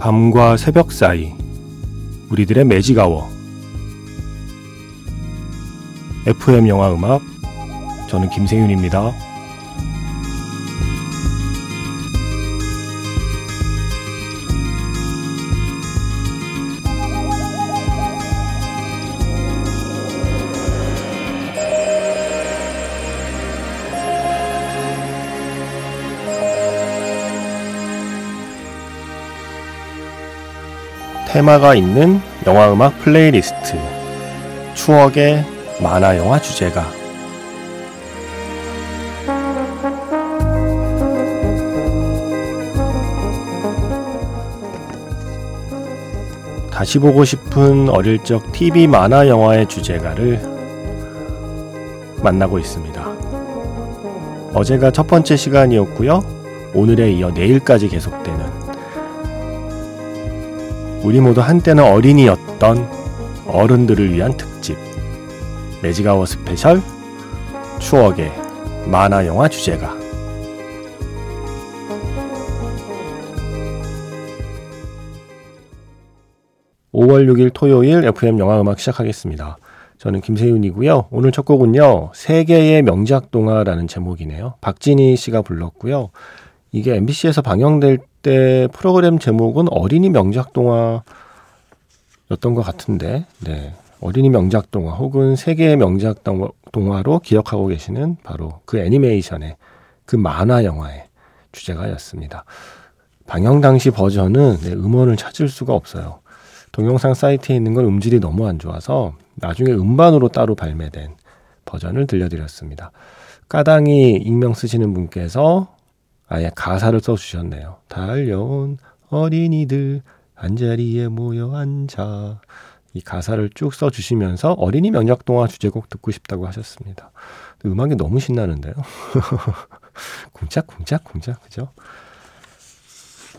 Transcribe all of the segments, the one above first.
밤과 새벽 사이 우리들의 매직아워 FM 영화 음악, 저는 김세윤입니다. 테마가 있는 영화음악 플레이리스트, 추억의 만화영화 주제가. 다시 보고 싶은 어릴 적 TV 만화영화의 주제가를 만나고 있습니다. 어제가 첫 번째 시간이었고요. 오늘에 이어 내일까지 계속되는, 우리 모두 한때는 어린이였던 어른들을 위한 특집 매직아워 스페셜 추억의 만화영화 주제가. (5월 6일) 토요일 FM 영화 음악 시작하겠습니다. 저는 김세윤이고요. 오늘 첫 곡은요, 세계의 명작 동화라는 제목이네요. 박진희 씨가 불렀고요. 이게 MBC에서 방영될 때 프로그램 제목은 어린이 명작 동화였던 것 같은데, 네, 어린이 명작 동화 혹은 세계의 명작 동화로 기억하고 계시는 바로 그 애니메이션의, 그 만화 영화의 주제가였습니다. 방영 당시 버전은 음원을 찾을 수가 없어요. 동영상 사이트에 있는 건 음질이 너무 안 좋아서 나중에 음반으로 따로 발매된 버전을 들려드렸습니다. 까당이 익명 쓰시는 분께서 아예 가사를 써주셨네요. 달려온 어린이들 한 자리에 모여 앉아, 이 가사를 쭉 써주시면서 어린이 명작 동화 주제곡 듣고 싶다고 하셨습니다. 음악이 너무 신나는데요. 쿵짝쿵짝쿵짝, 그죠?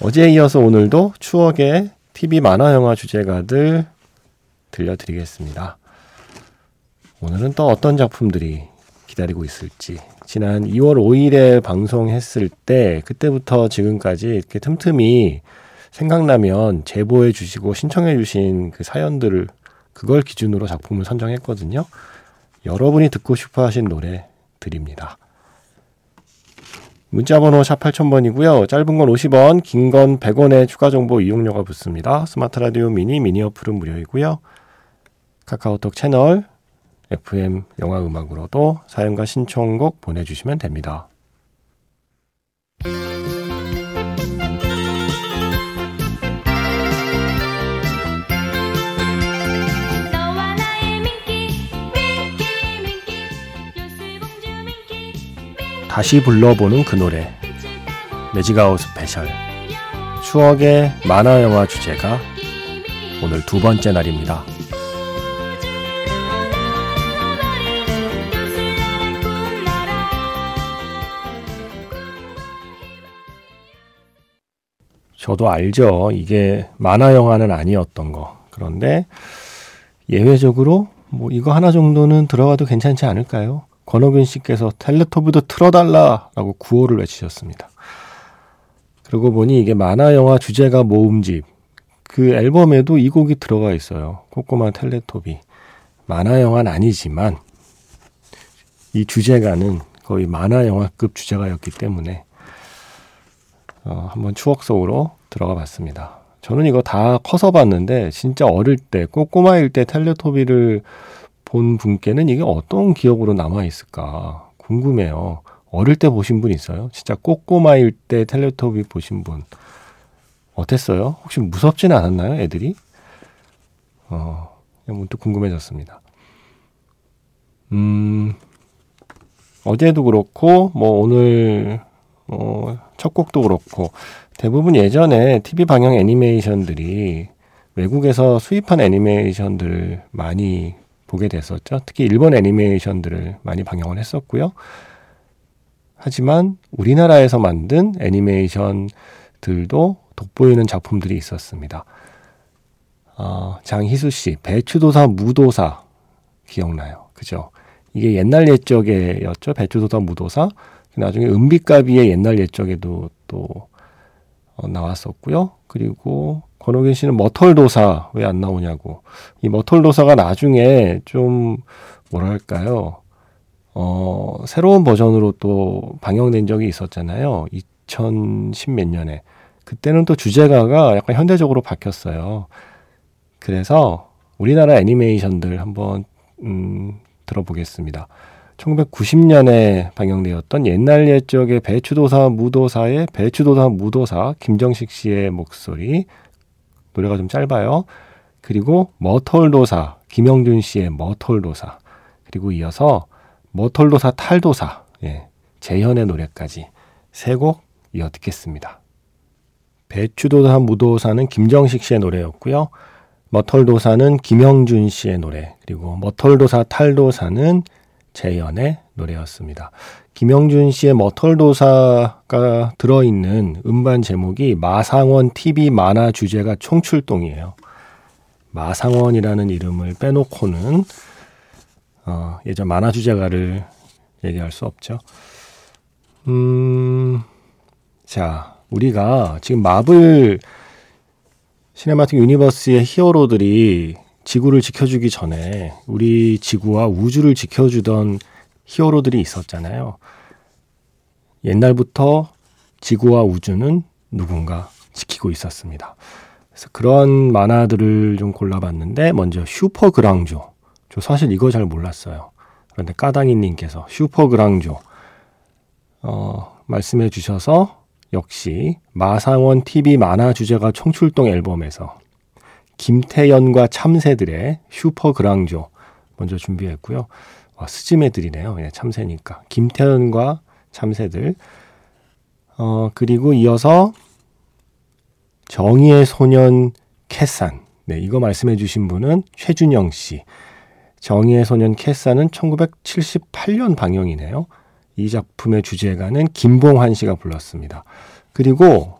어제에 이어서 오늘도 추억의 TV 만화 영화 주제가들 들려드리겠습니다. 오늘은 또 어떤 작품들이 기다리고 있을지, 지난 2월 5일에 방송했을 때 그때부터 지금까지 이렇게 틈틈이 생각나면 제보해 주시고 신청해 주신 그 사연들을, 그걸 기준으로 작품을 선정했거든요. 여러분이 듣고 싶어 하신 노래 드립니다. 문자번호 샵 8000번이고요. 짧은 건 50원, 긴 건 100원의 추가 정보 이용료가 붙습니다. 스마트 라디오 미니 어플은 무료이고요. 카카오톡 채널 FM 영화 음악으로도 사연과 신청곡 보내주시면 됩니다. 다시 불러보는 그 노래 매직아워 스페셜 추억의 만화 영화 주제가, 오늘 두 번째 날입니다. 저도 알죠. 이게 만화 영화는 아니었던 거. 그런데 예외적으로 뭐 이거 하나 정도는 들어가도 괜찮지 않을까요? 권호균 씨께서 텔레토비도 틀어달라라고 구호를 외치셨습니다. 그러고 보니 이게 만화 영화 주제가 모음집, 그 앨범에도 이 곡이 들어가 있어요. 꼬꼬마 텔레토비. 만화 영화는 아니지만 이 주제가는 거의 만화 영화급 주제가였기 때문에 한번 추억 속으로 들어가 봤습니다. 저는 이거 다 커서 봤는데 진짜 어릴 때, 꼬꼬마일 때 텔레토비를 본 분께는 이게 어떤 기억으로 남아있을까 궁금해요. 어릴 때 보신 분 있어요? 진짜 꼬꼬마일 때 텔레토비 보신 분 어땠어요? 혹시 무섭진 않았나요, 애들이? 문득 궁금해졌습니다. 어제도 그렇고 뭐 오늘 첫 곡도 그렇고 대부분 예전에 TV 방영 애니메이션들이 외국에서 수입한 애니메이션들을 많이 보게 됐었죠. 특히 일본 애니메이션들을 많이 방영을 했었고요. 하지만 우리나라에서 만든 애니메이션들도 돋보이는 작품들이 있었습니다. 장희수 씨, 배추도사 무도사 기억나요? 그죠? 이게 옛날 옛적에였죠. 배추도사 무도사. 나중에 은비까비의 옛날 옛적에도 또 나왔었고요. 그리고 권호균 씨는 머털도사 왜 안 나오냐고. 이 머털도사가 나중에 좀 뭐랄까요? 새로운 버전으로 또 방영된 적이 있었잖아요. 2010 몇 년에. 그때는 또 주제가가 약간 현대적으로 바뀌었어요. 그래서 우리나라 애니메이션들 한번 들어보겠습니다. 1990년에 방영되었던 옛날 옛적의 배추도사 무도사의 배추도사 무도사 김정식 씨의 목소리, 노래가 좀 짧아요. 그리고 머털도사 김영준 씨의 머털도사, 그리고 이어서 머털도사 탈도사, 재현의 노래까지 세 곡 이어 듣겠습니다. 배추도사 무도사는 김정식 씨의 노래였고요. 머털도사는 김영준 씨의 노래, 그리고 머털도사 탈도사는 재현의 노래였습니다. 김영준 씨의 머털도사가 들어있는 음반 제목이 마상원 TV 만화 주제가 총출동이에요. 마상원이라는 이름을 빼놓고는 예전 만화 주제가를 얘기할 수 없죠. 자, 우리가 지금 마블 시네마틱 유니버스의 히어로들이 지구를 지켜주기 전에 우리 지구와 우주를 지켜주던 히어로들이 있었잖아요. 옛날부터 지구와 우주는 누군가 지키고 있었습니다. 그래서 그런 만화들을 좀 골라봤는데, 먼저 슈퍼그랑조. 저 사실 이거 잘 몰랐어요. 그런데 까당이님께서 슈퍼그랑조 말씀해 주셔서, 역시 마상원 TV 만화 주제가 총출동 앨범에서 김태연과 참새들의 슈퍼그랑조 먼저 준비했고요. 스즈메들이네요. 참새니까. 김태연과 참새들. 그리고 이어서 정의의 소년 캐산. 네, 이거 말씀해 주신 분은 최준영 씨. 정의의 소년 캐산은 1978년 방영이네요. 이 작품의 주제가는 김봉환 씨가 불렀습니다. 그리고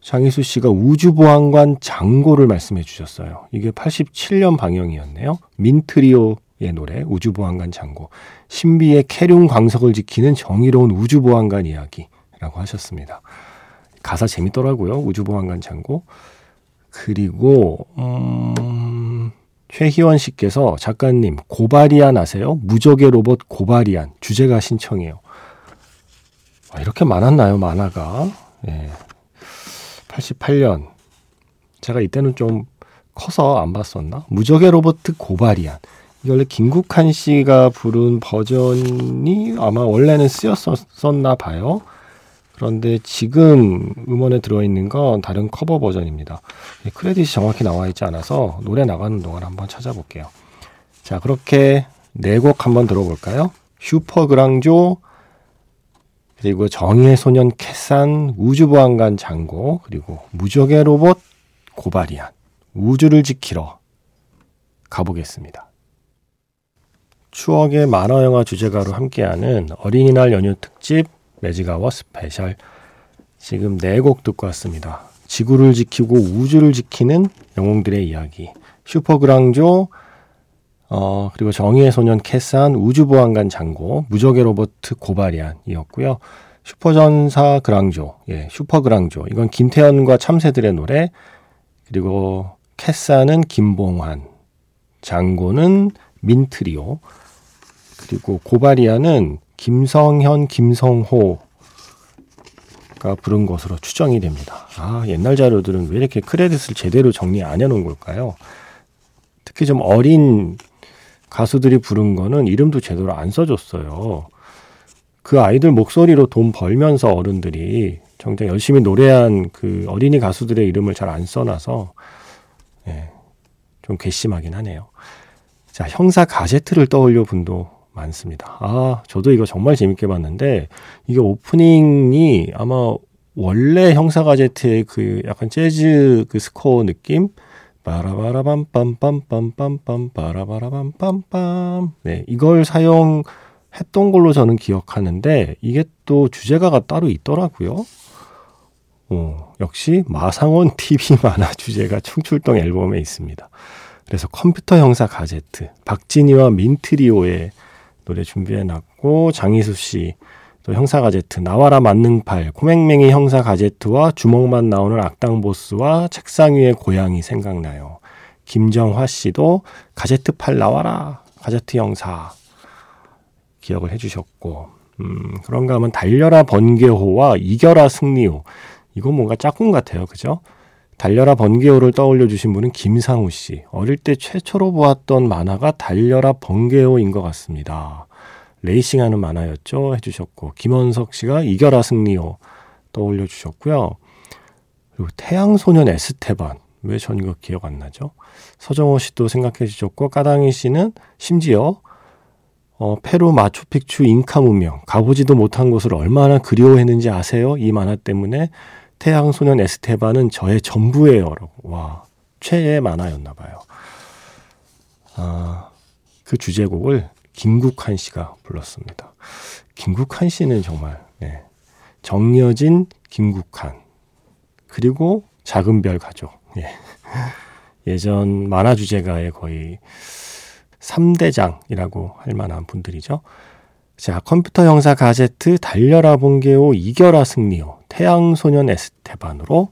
장희수 씨가 우주보안관 장고를 말씀해 주셨어요. 이게 87년 방영이었네요. 민트리오의 노래 우주보안관 장고. 신비의 캐뮐 광석을 지키는 정의로운 우주보안관 이야기라고 하셨습니다. 가사 재밌더라고요. 우주보안관 장고. 그리고 최희원 씨께서, 작가님 고바리안 아세요? 무적의 로봇 고바리안 주제가 신청이에요. 이렇게 많았나요? 만화가. 88년. 제가 이때는 좀 커서 안 봤었나? 무적의 로봇 고바리안. 이게 원래 김국환 씨가 부른 버전이 아마 원래는 쓰였었나 봐요. 그런데 지금 음원에 들어있는 건 다른 커버 버전입니다. 크레딧이 정확히 나와있지 않아서 노래 나가는 동안 한번 찾아볼게요. 자, 그렇게 네 곡 한번 들어볼까요? 슈퍼그랑조, 그리고 정의의 소년 캐산, 우주보안관 장고, 그리고 무적의 로봇 고바리안, 우주를 지키러 가보겠습니다. 추억의 만화영화 주제가로 함께하는 어린이날 연휴 특집 매직아워 스페셜, 지금 네 곡 듣고 왔습니다. 지구를 지키고 우주를 지키는 영웅들의 이야기, 슈퍼그랑조, 그리고 정의의 소년 캐산, 우주보안관 장고, 무적의 로봇 고바리안이었고요. 슈퍼전사 그랑조, 슈퍼그랑조. 이건 김태현과 참새들의 노래, 그리고 캐산은 김봉환, 장고는 민트리오, 그리고 고바리안은 김성현, 김성호가 부른 것으로 추정이 됩니다. 옛날 자료들은 왜 이렇게 크레딧을 제대로 정리 안 해놓은 걸까요? 특히 좀 어린 가수들이 부른 거는 이름도 제대로 안 써줬어요. 그 아이들 목소리로 돈 벌면서 어른들이 정작 열심히 노래한 그 어린이 가수들의 이름을 잘 안 써놔서 좀 괘씸하긴 하네요. 자, 형사 가제트를 떠올려 분도 많습니다. 저도 이거 정말 재밌게 봤는데, 이게 오프닝이 아마 원래 형사 가제트의 그 약간 재즈 그 스코어 느낌? 빠라바라밤빰빰빰빰빰 빠라바라밤빰빰. 네, 이걸 사용했던 걸로 저는 기억하는데, 이게 또 주제가가 따로 있더라고요. 역시 마상원 TV 만화 주제가 총출동 앨범에 있습니다. 그래서 컴퓨터 형사 가제트, 박진희와 민트리오의 노래 준비해놨고, 장희수 씨 또 형사 가제트, 나와라 만능팔, 코맹맹이 형사 가제트와 주먹만 나오는 악당 보스와 책상 위의 고양이 생각나요. 김정화 씨도 가제트팔 나와라, 가제트 형사 기억을 해주셨고, 그런가 하면 달려라 번개호와 이겨라 승리호, 이건 뭔가 짝꿍 같아요, 그죠? 달려라 번개호를 떠올려주신 분은 김상우 씨. 어릴 때 최초로 보았던 만화가 달려라 번개호인 것 같습니다. 레이싱하는 만화였죠? 해주셨고, 김원석 씨가 이겨라 승리호 떠올려주셨고요. 그리고 태양소년 에스테반, 왜 전 이거 기억 안 나죠? 서정호 씨도 생각해주셨고, 까당이 씨는 심지어 페루 마추픽추 잉카 문명, 가보지도 못한 곳을 얼마나 그리워했는지 아세요? 이 만화 때문에 태양소년 에스테반은 저의 전부예요. 와, 최애 만화였나봐요. 아, 그 주제곡을 김국환 씨가 불렀습니다. 김국환 씨는 정말, 네, 정여진, 김국환, 그리고 작은 별 가족. 예. 예전 만화 주제가의 거의 3대장이라고 할 만한 분들이죠. 자, 컴퓨터 형사 가제트, 달려라 번개호, 이겨라 승리호, 태양소년 에스테반으로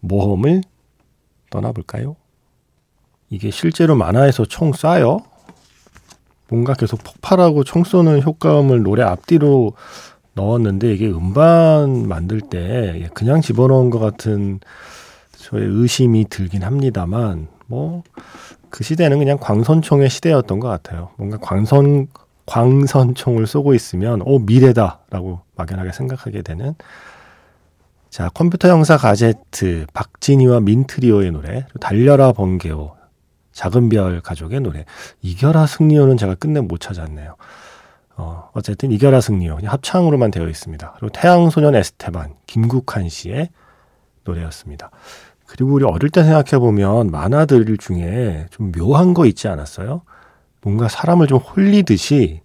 모험을 떠나볼까요? 이게 실제로 만화에서 총 쏴요. 뭔가 계속 폭발하고 총 쏘는 효과음을 노래 앞뒤로 넣었는데, 이게 음반 만들 때 그냥 집어넣은 것 같은 저의 의심이 들긴 합니다만, 뭐 그 시대는 그냥 광선총의 시대였던 것 같아요. 뭔가 광선총을 쏘고 있으면 미래다라고 막연하게 생각하게 되는. 자, 컴퓨터 형사 가제트, 박진희와 민트리오의 노래, 달려라 번개호, 작은 별 가족의 노래, 이겨라 승리호는 제가 끝내 못 찾았네요. 어쨌든 이겨라 승리호 그냥 합창으로만 되어 있습니다. 그리고 태양소년 에스테반, 김국환 씨의 노래였습니다. 그리고 우리 어릴 때 생각해보면 만화들 중에 좀 묘한 거 있지 않았어요? 뭔가 사람을 좀 홀리듯이,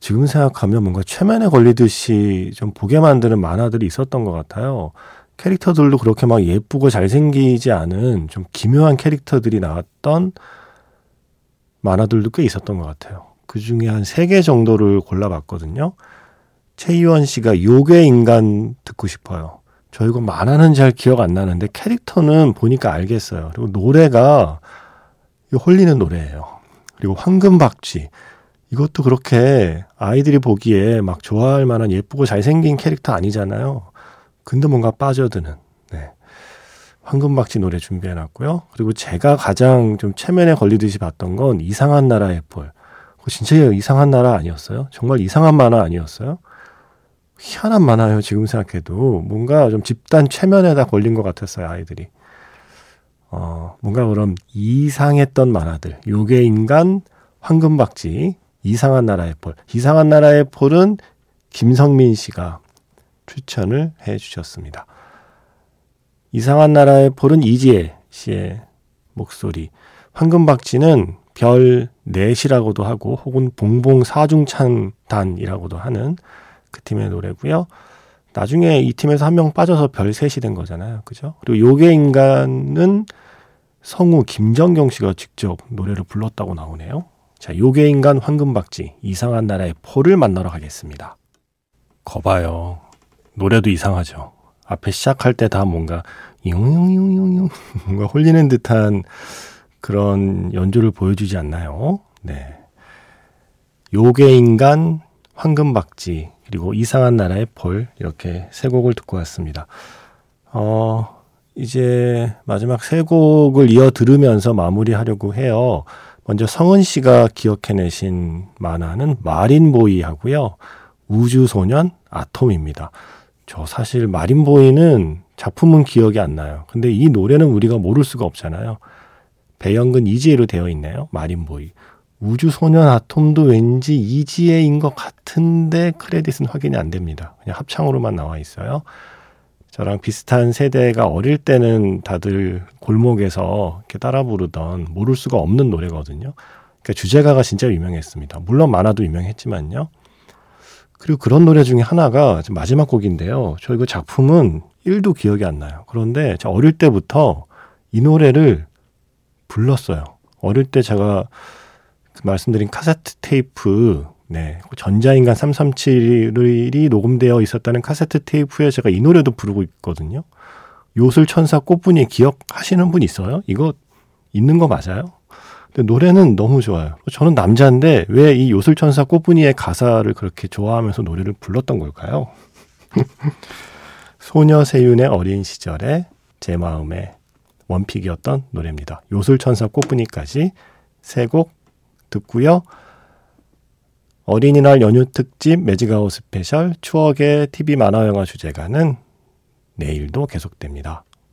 지금 생각하면 뭔가 최면에 걸리듯이 좀 보게 만드는 만화들이 있었던 것 같아요. 캐릭터들도 그렇게 막 예쁘고 잘생기지 않은 좀 기묘한 캐릭터들이 나왔던 만화들도 꽤 있었던 것 같아요. 그 중에 한 3개 정도를 골라봤거든요. 최희원 씨가 요괴인간 듣고 싶어요. 저 이거 만화는 잘 기억 안 나는데 캐릭터는 보니까 알겠어요. 그리고 노래가 홀리는 노래예요. 그리고 황금박쥐, 이것도 그렇게 아이들이 보기에 막 좋아할 만한 예쁘고 잘생긴 캐릭터 아니잖아요. 근데 뭔가 빠져드는, 네, 황금박쥐 노래 준비해놨고요. 그리고 제가 가장 좀 체면에 걸리듯이 봤던 건 이상한 나라의 폴. 그거 진짜 이상한 나라 아니었어요? 정말 이상한 만화 아니었어요? 희한한 만화예요, 지금 생각해도. 뭔가 좀 집단 최면에다 걸린 것 같았어요, 아이들이. 뭔가 그럼 이상했던 만화들. 요괴인간, 황금박쥐, 이상한 나라의 폴. 이상한 나라의 폴은 김성민 씨가 추천을 해주셨습니다. 이상한 나라의 폴은 이지혜 씨의 목소리. 황금박쥐는 별 넷이라고도 하고, 혹은 봉봉 사중창단이라고도 하는 그 팀의 노래고요. 나중에 이 팀에서 한 명 빠져서 별 셋이 된 거잖아요, 그죠? 그리고 요괴인간은 성우 김정경 씨가 직접 노래를 불렀다고 나오네요. 자, 요괴인간, 황금박쥐, 이상한 나라의 폴을 만나러 가겠습니다. 거봐요, 노래도 이상하죠. 앞에 시작할 때 다 뭔가 용용용용용 뭔가 홀리는 듯한 그런 연주를 보여주지 않나요? 네, 요괴인간, 황금박쥐, 그리고 이상한 나라의 폴, 이렇게 3곡을 듣고 왔습니다. 이제 마지막 3곡을 이어 들으면서 마무리하려고 해요. 먼저 성은 씨가 기억해내신 만화는 마린보이 하고요, 우주소년 아톰입니다. 저 사실 마린보이는 작품은 기억이 안 나요. 근데 이 노래는 우리가 모를 수가 없잖아요. 배영근, 이지혜로 되어 있네요, 마린보이. 우주소년 아톰도 왠지 이지혜인 것 같은데 크레딧은 확인이 안 됩니다. 그냥 합창으로만 나와 있어요. 저랑 비슷한 세대가 어릴 때는 다들 골목에서 이렇게 따라 부르던 모를 수가 없는 노래거든요. 그러니까 주제가가 진짜 유명했습니다. 물론 만화도 유명했지만요. 그리고 그런 노래 중에 하나가 마지막 곡인데요, 저 이거 작품은 1도 기억이 안 나요. 그런데 저 어릴 때부터 이 노래를 불렀어요. 어릴 때 제가 말씀드린 카세트 테이프 네, 전자인간 337이 녹음되어 있었다는 카세트 테이프에 제가 이 노래도 부르고 있거든요. 요술천사 꽃분이 기억하시는 분 있어요? 이거 있는 거 맞아요? 근데 노래는 너무 좋아요. 저는 남자인데 왜 이 요술천사 꽃분이의 가사를 그렇게 좋아하면서 노래를 불렀던 걸까요? 소녀세윤의 어린 시절에 제 마음의 원픽이었던 노래입니다. 요술천사 꽃분이까지 세 곡 듣고요. 어린이날 연휴 특집 매직아워 스페셜 추억의 TV 만화영화 주제가는 내일도 계속됩니다.